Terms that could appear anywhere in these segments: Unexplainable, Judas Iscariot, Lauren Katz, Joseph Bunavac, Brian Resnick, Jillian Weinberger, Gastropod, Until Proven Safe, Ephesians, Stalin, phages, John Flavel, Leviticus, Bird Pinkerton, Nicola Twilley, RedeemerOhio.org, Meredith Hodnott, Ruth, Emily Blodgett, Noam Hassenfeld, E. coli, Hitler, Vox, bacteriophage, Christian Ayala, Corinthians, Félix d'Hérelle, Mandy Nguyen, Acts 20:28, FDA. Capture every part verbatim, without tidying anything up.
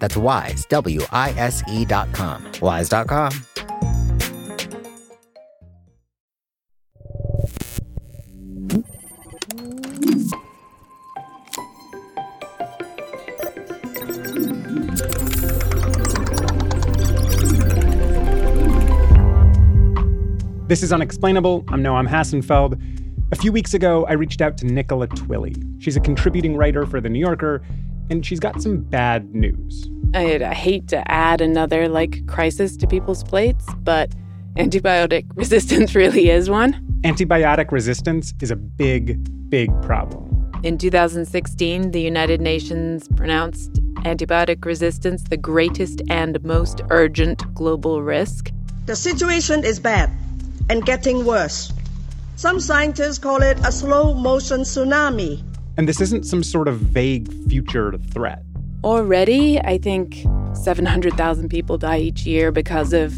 That's Wise, W I S E dot com. Wise dot com. This is Unexplainable. I'm Noam Hassenfeld. A few weeks ago, I reached out to Nicola Twilley. She's a contributing writer for The New Yorker, and she's got some bad news. I'd hate to add another, like, crisis to people's plates, but antibiotic resistance really is one. Antibiotic resistance is a big, big problem. In two thousand sixteen, the United Nations pronounced antibiotic resistance the greatest and most urgent global risk. The situation is bad and getting worse. Some scientists call it a slow-motion tsunami. And this isn't some sort of vague future threat. Already, I think seven hundred thousand people die each year because of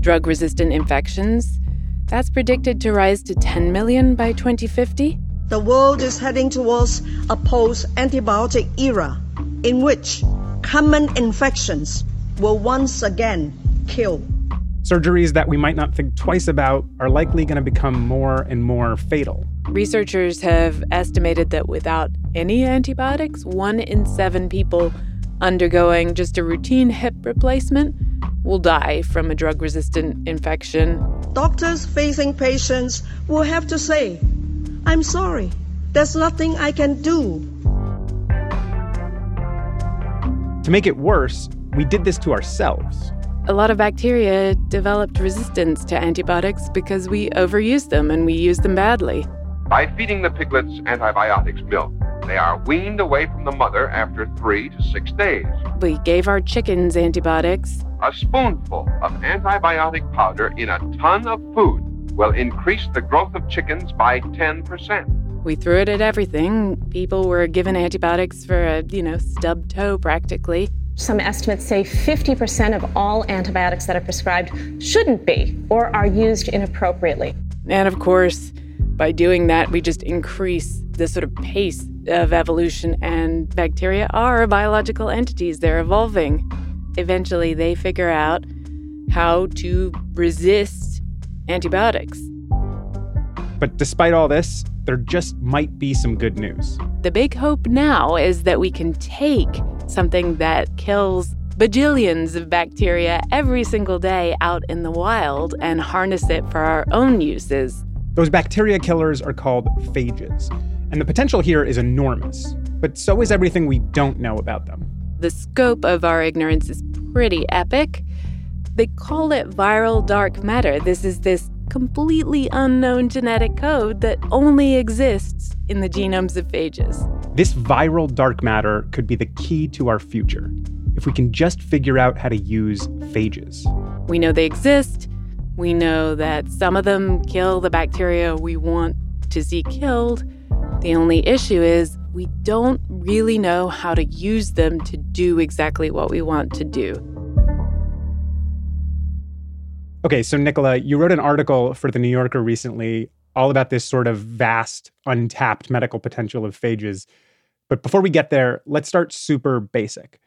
drug-resistant infections. That's predicted to rise to ten million by twenty fifty. The world is heading towards a post-antibiotic era in which common infections will once again kill. Surgeries that we might not think twice about are likely going to become more and more fatal. Researchers have estimated that without any antibiotics, one in seven people undergoing just a routine hip replacement will die from a drug-resistant infection. Doctors facing patients will have to say, "I'm sorry, there's nothing I can do." To make it worse, we did this to ourselves. A lot of bacteria developed resistance to antibiotics because we overuse them, and we use them badly. By feeding the piglets antibiotics milk, they are weaned away from the mother after three to six days. We gave our chickens antibiotics. A spoonful of antibiotic powder in a ton of food will increase the growth of chickens by ten percent. We threw it at everything. People were given antibiotics for a, you know, stubbed toe practically. Some estimates say fifty percent of all antibiotics that are prescribed shouldn't be or are used inappropriately. And of course, by doing that, we just increase the sort of pace of evolution, and bacteria are biological entities. They're evolving. Eventually, they figure out how to resist antibiotics. But despite all this, there just might be some good news. The big hope now is that we can take something that kills bajillions of bacteria every single day out in the wild and harness it for our own uses. Those bacteria killers are called phages, and the potential here is enormous, but so is everything we don't know about them. The scope of our ignorance is pretty epic. They call it viral dark matter. This is this completely unknown genetic code that only exists in the genomes of phages. This viral dark matter could be the key to our future, if we can just figure out how to use phages. We know they exist. We know that some of them kill the bacteria we want to see killed. The only issue is we don't really know how to use them to do exactly what we want to do. Okay, so Nicola, you wrote an article for The New Yorker recently all about this sort of vast, untapped medical potential of phages. But before we get there, let's start super basic.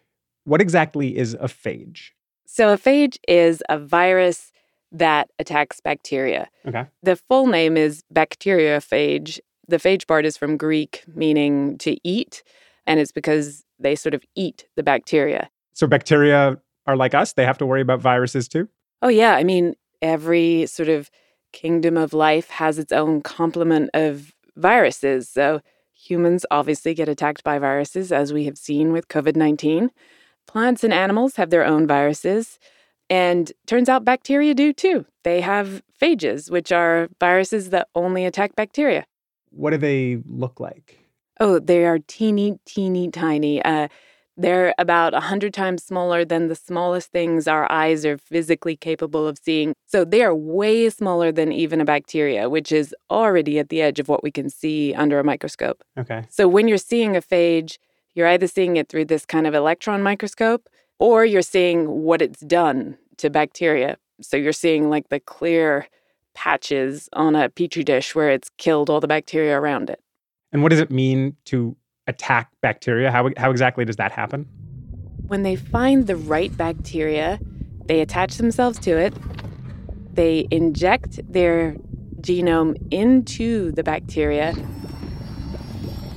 What exactly is a phage? So a phage is a virus that attacks bacteria. Okay. The full name is bacteriophage. The phage part is from Greek, meaning to eat. And it's because they sort of eat the bacteria. So bacteria are like us? They have to worry about viruses too? Oh, yeah. I mean, every sort of kingdom of life has its own complement of viruses. So humans obviously get attacked by viruses, as we have seen with covid nineteen. Plants and animals have their own viruses. And turns out bacteria do too. They have phages, which are viruses that only attack bacteria. What do they look like? Oh, they are teeny, teeny, tiny. Uh, they're about one hundred times smaller than the smallest things our eyes are physically capable of seeing. So they are way smaller than even a bacteria, which is already at the edge of what we can see under a microscope. Okay. So when you're seeing a phage, you're either seeing it through this kind of electron microscope, or you're seeing what it's done to bacteria. So you're seeing like the clear patches on a petri dish where it's killed all the bacteria around it. And what does it mean to attack bacteria? How how exactly does that happen? When they find the right bacteria, they attach themselves to it. They inject their genome into the bacteria.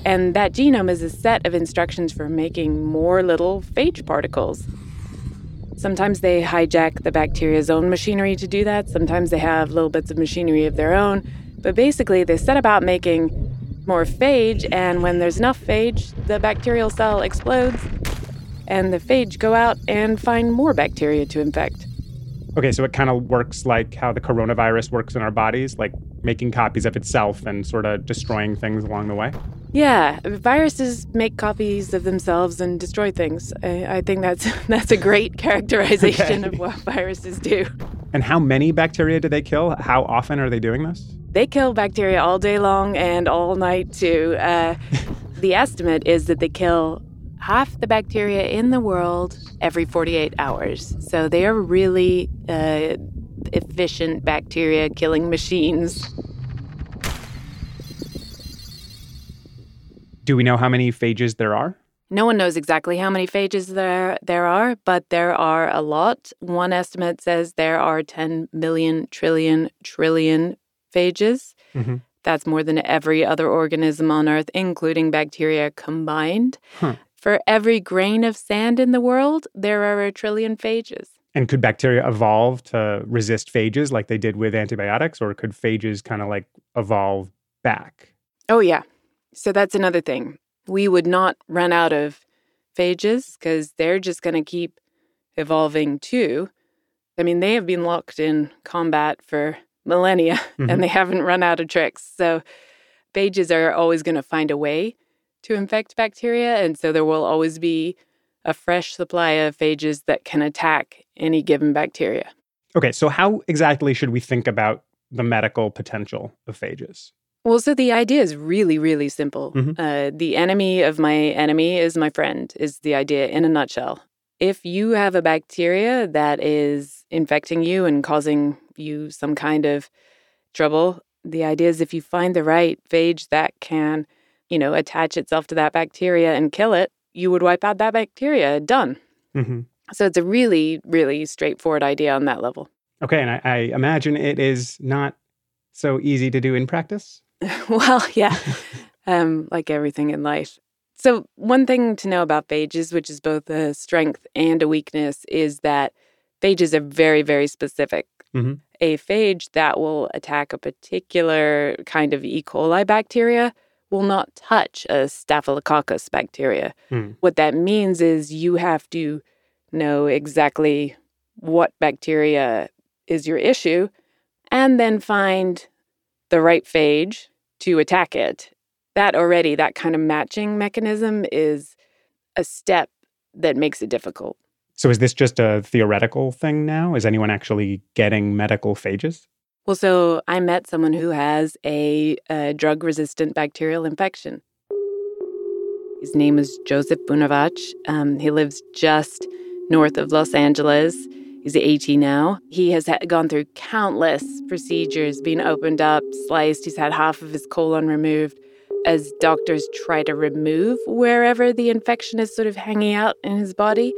And that genome is a set of instructions for making more little phage particles. Sometimes they hijack the bacteria's own machinery to do that. Sometimes they have little bits of machinery of their own. But basically, they set about making more phage, and when there's enough phage, the bacterial cell explodes, and the phage go out and find more bacteria to infect. Okay, so it kind of works like how the coronavirus works in our bodies, like making copies of itself and sort of destroying things along the way? Yeah, viruses make copies of themselves and destroy things. I, I think that's that's a great characterization okay. of what viruses do. And how many bacteria do they kill? How often are they doing this? They kill bacteria all day long and all night too. Uh, the estimate is that they kill half the bacteria in the world every forty-eight hours. So they are really uh, efficient bacteria killing machines. Do we know how many phages there are? No one knows exactly how many phages there there are, but there are a lot. One estimate says there are ten million trillion trillion phages. Mm-hmm. That's more than every other organism on Earth, including bacteria, combined. Huh. For every grain of sand in the world, there are a trillion phages. And could bacteria evolve to resist phages like they did with antibiotics, or could phages kind of like evolve back? Oh, yeah. So that's another thing. We would not run out of phages because they're just going to keep evolving too. I mean, they have been locked in combat for millennia, mm-hmm. and they haven't run out of tricks. So phages are always going to find a way to infect bacteria, and so there will always be a fresh supply of phages that can attack any given bacteria. Okay, so how exactly should we think about the medical potential of phages? Well, so the idea is really, really simple. Mm-hmm. Uh, the enemy of my enemy is my friend, is the idea in a nutshell. If you have a bacteria that is infecting you and causing you some kind of trouble, the idea is if you find the right phage that can, you know, attach itself to that bacteria and kill it, you would wipe out that bacteria. Done. Mm-hmm. So it's a really, really straightforward idea on that level. Okay, and I, I imagine it is not so easy to do in practice. Well, yeah, um, like everything in life. So one thing to know about phages, which is both a strength and a weakness, is that phages are very, very specific. Mm-hmm. A phage that will attack a particular kind of E. coli bacteria will not touch a staphylococcus bacteria. Mm. What that means is you have to know exactly what bacteria is your issue and then find the right phage to attack it. That already, that kind of matching mechanism is a step that makes it difficult. So is this just a theoretical thing now? Is anyone actually getting medical phages? Well, so I met someone who has a, a drug-resistant bacterial infection. His name is Joseph Bunavac. Um, he lives just north of Los Angeles. He's eighty now. He has ha- gone through countless procedures, been opened up, sliced. He's had half of his colon removed as doctors try to remove wherever the infection is sort of hanging out in his body.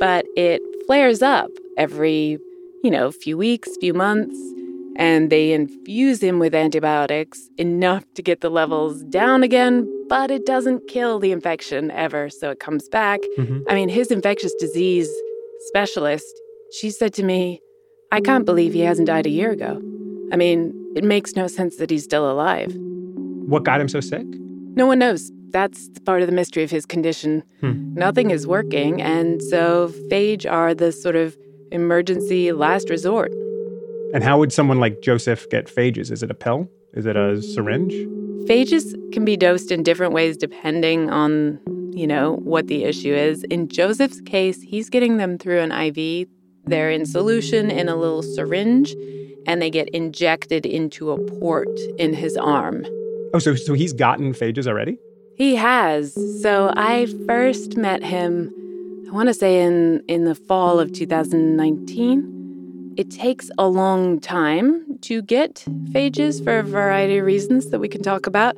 But it flares up every, you know, few weeks, few months. and they infuse him with antibiotics, enough to get the levels down again, but it doesn't kill the infection ever, so it comes back. Mm-hmm. I mean, his infectious disease specialist, she said to me, I can't believe he hasn't died a year ago. I mean, it makes no sense that he's still alive. What got him so sick? No one knows. That's part of the mystery of his condition. Hmm. Nothing is working, and so phage are the sort of emergency last resort. And how would someone like Joseph get phages? Is it a pill? Is it a syringe? Phages can be dosed in different ways depending on, you know, what the issue is. In Joseph's case, he's getting them through an I V. They're in solution in a little syringe, and they get injected into a port in his arm. Oh, so so he's gotten phages already? He has. So I first met him, I want to say in, in the fall of two thousand nineteen. It takes a long time to get phages for a variety of reasons that we can talk about.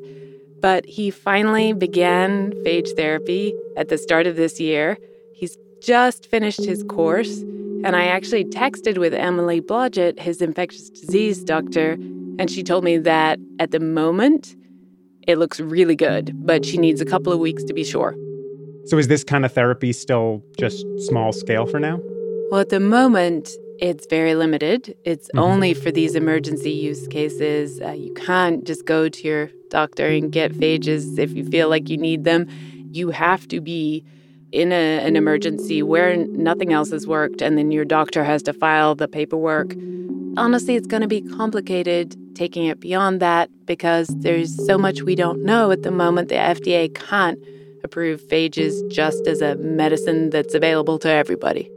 But he finally began phage therapy at the start of this year. He's just finished his course. And I actually texted with Emily Blodgett, his infectious disease doctor, and she told me that at the moment, it looks really good, but she needs a couple of weeks to be sure. So is this kind of therapy still just small scale for now? Well, at the moment, it's very limited. It's mm-hmm. only for these emergency use cases. Uh, you can't just go to your doctor and get phages if you feel like you need them. You have to be in a, an emergency where nothing else has worked, and then your doctor has to file the paperwork. Honestly, it's going to be complicated taking it beyond that because there's so much we don't know at the moment. The F D A can't approve phages just as a medicine that's available to everybody.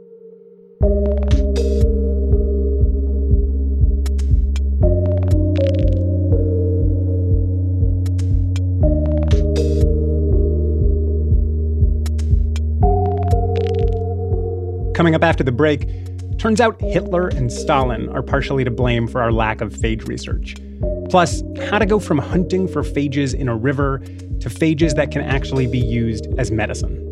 Coming up after the break, turns out Hitler and Stalin are partially to blame for our lack of phage research. Plus, how to go from hunting for phages in a river to phages that can actually be used as medicine.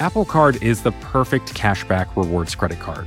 Apple Card is the perfect cashback rewards credit card.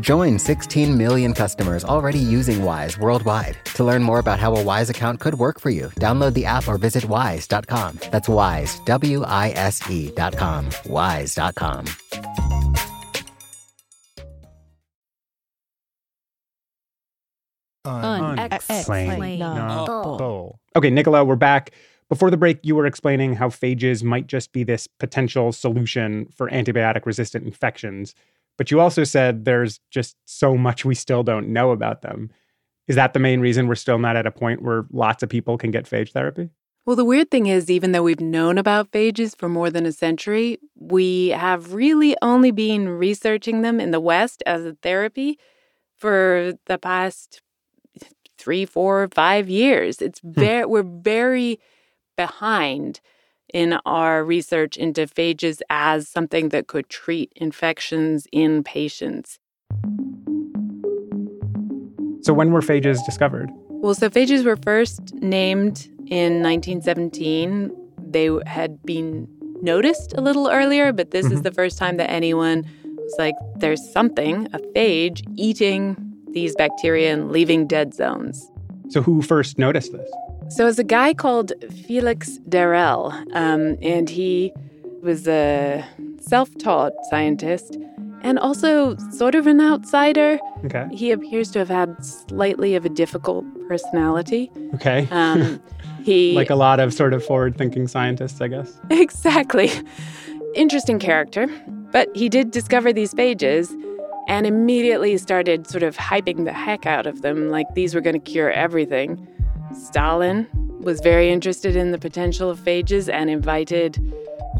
Join sixteen million customers already using Wise worldwide. To learn more about how a Wise account could work for you, download the app or visit wise dot com. That's Wise, W I S E dot com, wise dot com. Unexplainable. Okay, Nicola, we're back. Before the break, you were explaining how phages might just be this potential solution for antibiotic-resistant infections, but you also said there's just so much we still don't know about them. Is that the main reason we're still not at a point where lots of people can get phage therapy? Well, the weird thing is, even though we've known about phages for more than a century, we have really only been researching them in the West as a therapy for the past three, four, five years. It's very, we're very behind in our research into phages as something that could treat infections in patients. So when were phages discovered? Well, so phages were first named in nineteen seventeen. They had been noticed a little earlier, but this mm-hmm. is the first time that anyone was like, there's something, a phage, eating these bacteria and leaving dead zones. So who first noticed this? So it's a guy called Félix d'Hérelle, um, and he was a self-taught scientist and also sort of an outsider. Okay. He appears to have had slightly of a difficult personality. Okay. Um, he like a lot of sort of forward-thinking scientists, I guess. Exactly. Interesting character. But he did discover these phages and immediately started sort of hyping the heck out of them, like these were going to cure everything. Stalin was very interested in the potential of phages and invited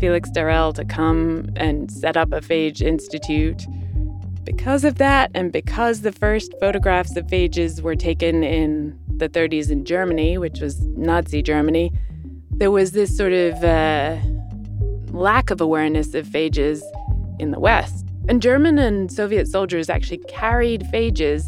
Félix d'Hérelle to come and set up a phage institute. Because of that, and because the first photographs of phages were taken in the thirties in Germany, which was Nazi Germany, there was this sort of uh, lack of awareness of phages in the West. And German and Soviet soldiers actually carried phages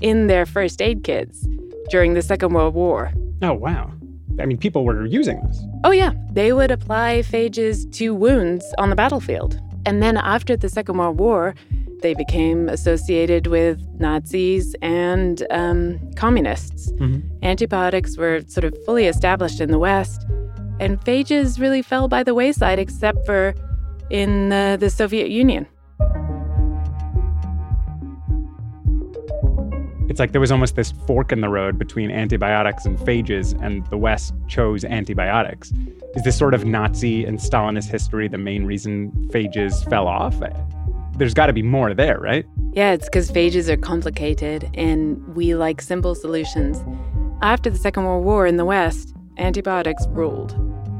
in their first aid kits during the Second World War. Oh, wow. I mean, people were using this. Oh, yeah. They would apply phages to wounds on the battlefield. And then after the Second World War, they became associated with Nazis and um, communists. Mm-hmm. Antibiotics were sort of fully established in the West, and phages really fell by the wayside except for in uh, the Soviet Union. It's like there was almost this fork in the road between antibiotics and phages, and the West chose antibiotics. Is this sort of Nazi and Stalinist history the main reason phages fell off? There's got to be more there, right? Yeah, it's because phages are complicated, and we like simple solutions. After the Second World War in the West, antibiotics ruled.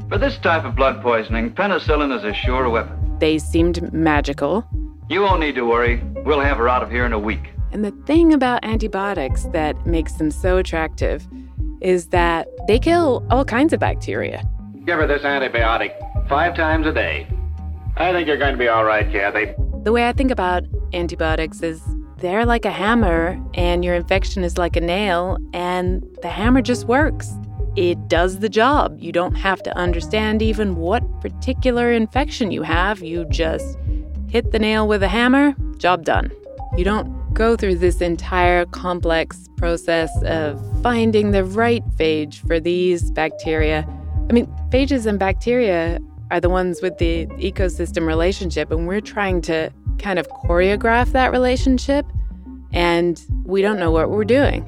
For this type of blood poisoning, penicillin is a sure weapon. They seemed magical. You won't need to worry. We'll have her out of here in a week. And the thing about antibiotics that makes them so attractive is that they kill all kinds of bacteria. Give her this antibiotic five times a day. I think you're going to be all right, Kathy. The way I think about antibiotics is they're like a hammer and your infection is like a nail, and the hammer just works. It does the job. You don't have to understand even what particular infection you have. You just hit the nail with a hammer, job done. You don't go through this entire complex process of finding the right phage for these bacteria. I mean, phages and bacteria are the ones with the ecosystem relationship, and we're trying to kind of choreograph that relationship, and we don't know what we're doing.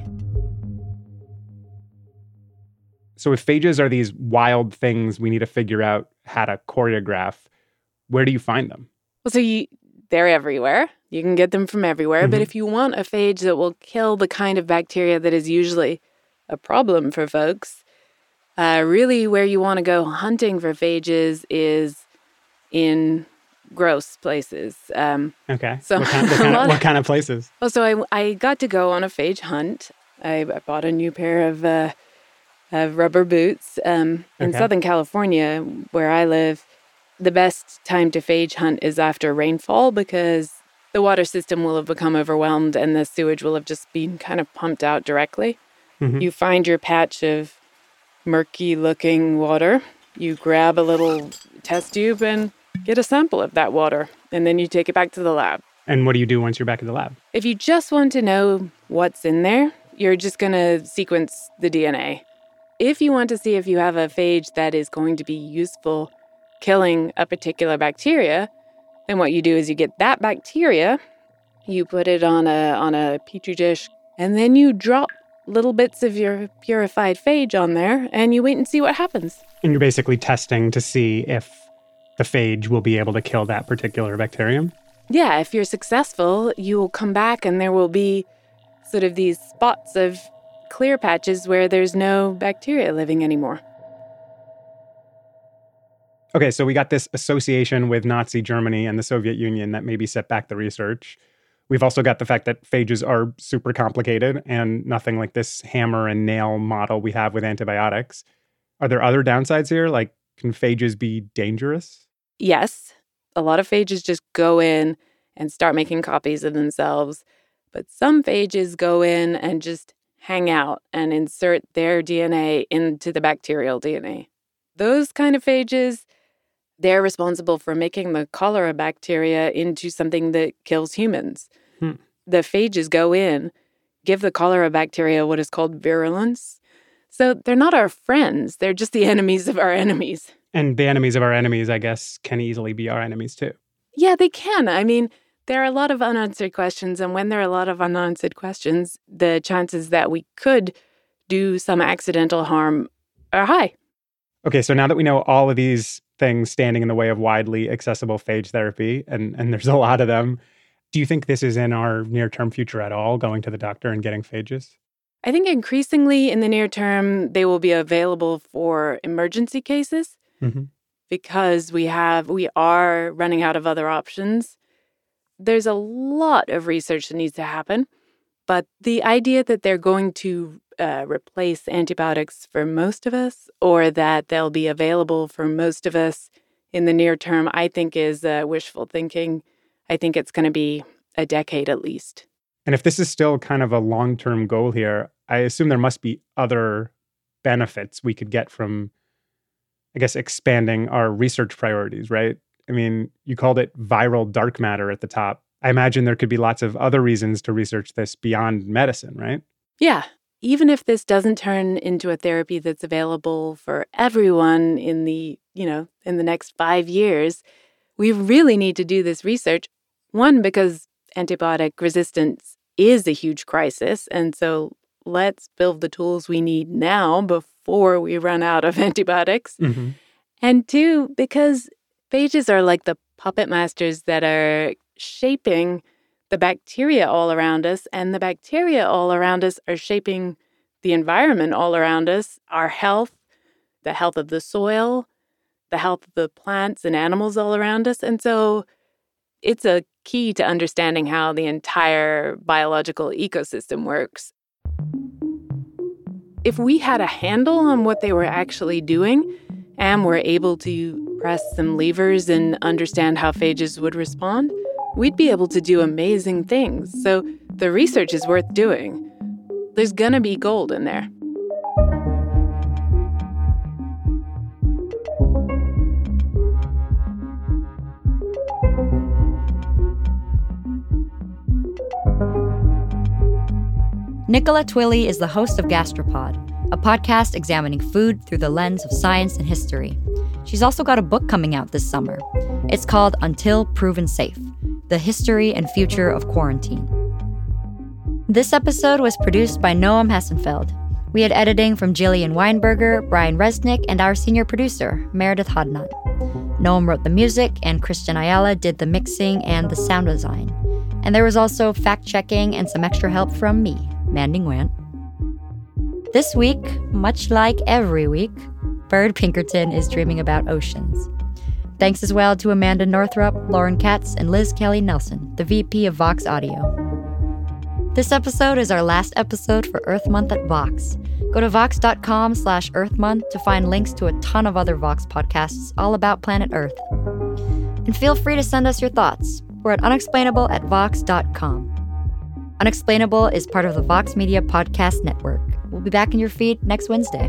So if phages are these wild things we need to figure out how to choreograph, where do you find them? Well, so you, they're everywhere. You can get them from everywhere, mm-hmm. but if you want a phage that will kill the kind of bacteria that is usually a problem for folks, uh, really where you want to go hunting for phages is in gross places. Um, okay. So what kind, what, kind of, what kind of places? Well, so I, I got to go on a phage hunt. I, I bought a new pair of, uh, of rubber boots um, in okay. Southern California, where I live. The best time to phage hunt is after rainfall, because the water system will have become overwhelmed and the sewage will have just been kind of pumped out directly. Mm-hmm. You find your patch of murky-looking water. You grab a little test tube and get a sample of that water, and then you take it back to the lab. And what do you do once you're back at the lab? If you just want to know what's in there, you're just going to sequence the D N A. If you want to see if you have a phage that is going to be useful killing a particular bacteria, then what you do is you get that bacteria, you put it on a on a petri dish, and then you drop little bits of your purified phage on there, and you wait and see what happens. And you're basically testing to see if the phage will be able to kill that particular bacterium? Yeah, if you're successful, you will come back and there will be sort of these spots of clear patches where there's no bacteria living anymore. Okay, so we got this association with Nazi Germany and the Soviet Union that maybe set back the research. We've also got the fact that phages are super complicated and nothing like this hammer and nail model we have with antibiotics. Are there other downsides here? Like, can phages be dangerous? Yes. A lot of phages just go in and start making copies of themselves. But some phages go in and just hang out and insert their D N A into the bacterial D N A. Those kind of phages, they're responsible for making the cholera bacteria into something that kills humans. Hmm. The phages go in, give the cholera bacteria what is called virulence. So they're not our friends. They're just the enemies of our enemies. And the enemies of our enemies, I guess, can easily be our enemies too. Yeah, they can. I mean, there are a lot of unanswered questions. And when there are a lot of unanswered questions, the chances that we could do some accidental harm are high. Okay, so now that we know all of these things standing in the way of widely accessible phage therapy, and, and there's a lot of them, do you think this is in our near-term future at all, going to the doctor and getting phages? I think increasingly in the near term, they will be available for emergency cases mm-hmm. because we have we are running out of other options. There's a lot of research that needs to happen, but the idea that they're going to Uh, replace antibiotics for most of us, or that they'll be available for most of us in the near term, I think is uh, wishful thinking. I think it's going to be a decade at least. And if this is still kind of a long-term goal here, I assume there must be other benefits we could get from, I guess, expanding our research priorities, right? I mean, you called it viral dark matter at the top. I imagine there could be lots of other reasons to research this beyond medicine, right? Yeah. Even if this doesn't turn into a therapy that's available for everyone in the, you know, in the next five years, we really need to do this research. One, because antibiotic resistance is a huge crisis. And so let's build the tools we need now before we run out of antibiotics. Mm-hmm. And two, because phages are like the puppet masters that are shaping the bacteria all around us, and the bacteria all around us are shaping the environment all around us, our health, the health of the soil, the health of the plants and animals all around us. And so it's a key to understanding how the entire biological ecosystem works. If we had a handle on what they were actually doing and were able to press some levers and understand how phages would respond, we'd be able to do amazing things. So the research is worth doing. There's going to be gold in there. Nicola Twilley is the host of Gastropod, a podcast examining food through the lens of science and history. She's also got a book coming out this summer. It's called Until Proven Safe: The History and Future of Quarantine. This episode was produced by Noam Hassenfeld. We had editing from Jillian Weinberger, Brian Resnick, and our senior producer, Meredith Hodnott. Noam wrote the music, and Christian Ayala did the mixing and the sound design. And there was also fact-checking and some extra help from me, Mandy Nguyen. This week, much like every week, Bird Pinkerton is dreaming about oceans. Thanks as well to Amanda Northrup, Lauren Katz, and Liz Kelly-Nelson, the V P of Vox Audio. This episode is our last episode for Earth Month at Vox. Go to vox.com slash Earth Month to find links to a ton of other Vox podcasts all about planet Earth. And feel free to send us your thoughts. We're at unexplainable at vox dot com. Unexplainable is part of the Vox Media Podcast Network. We'll be back in your feed next Wednesday.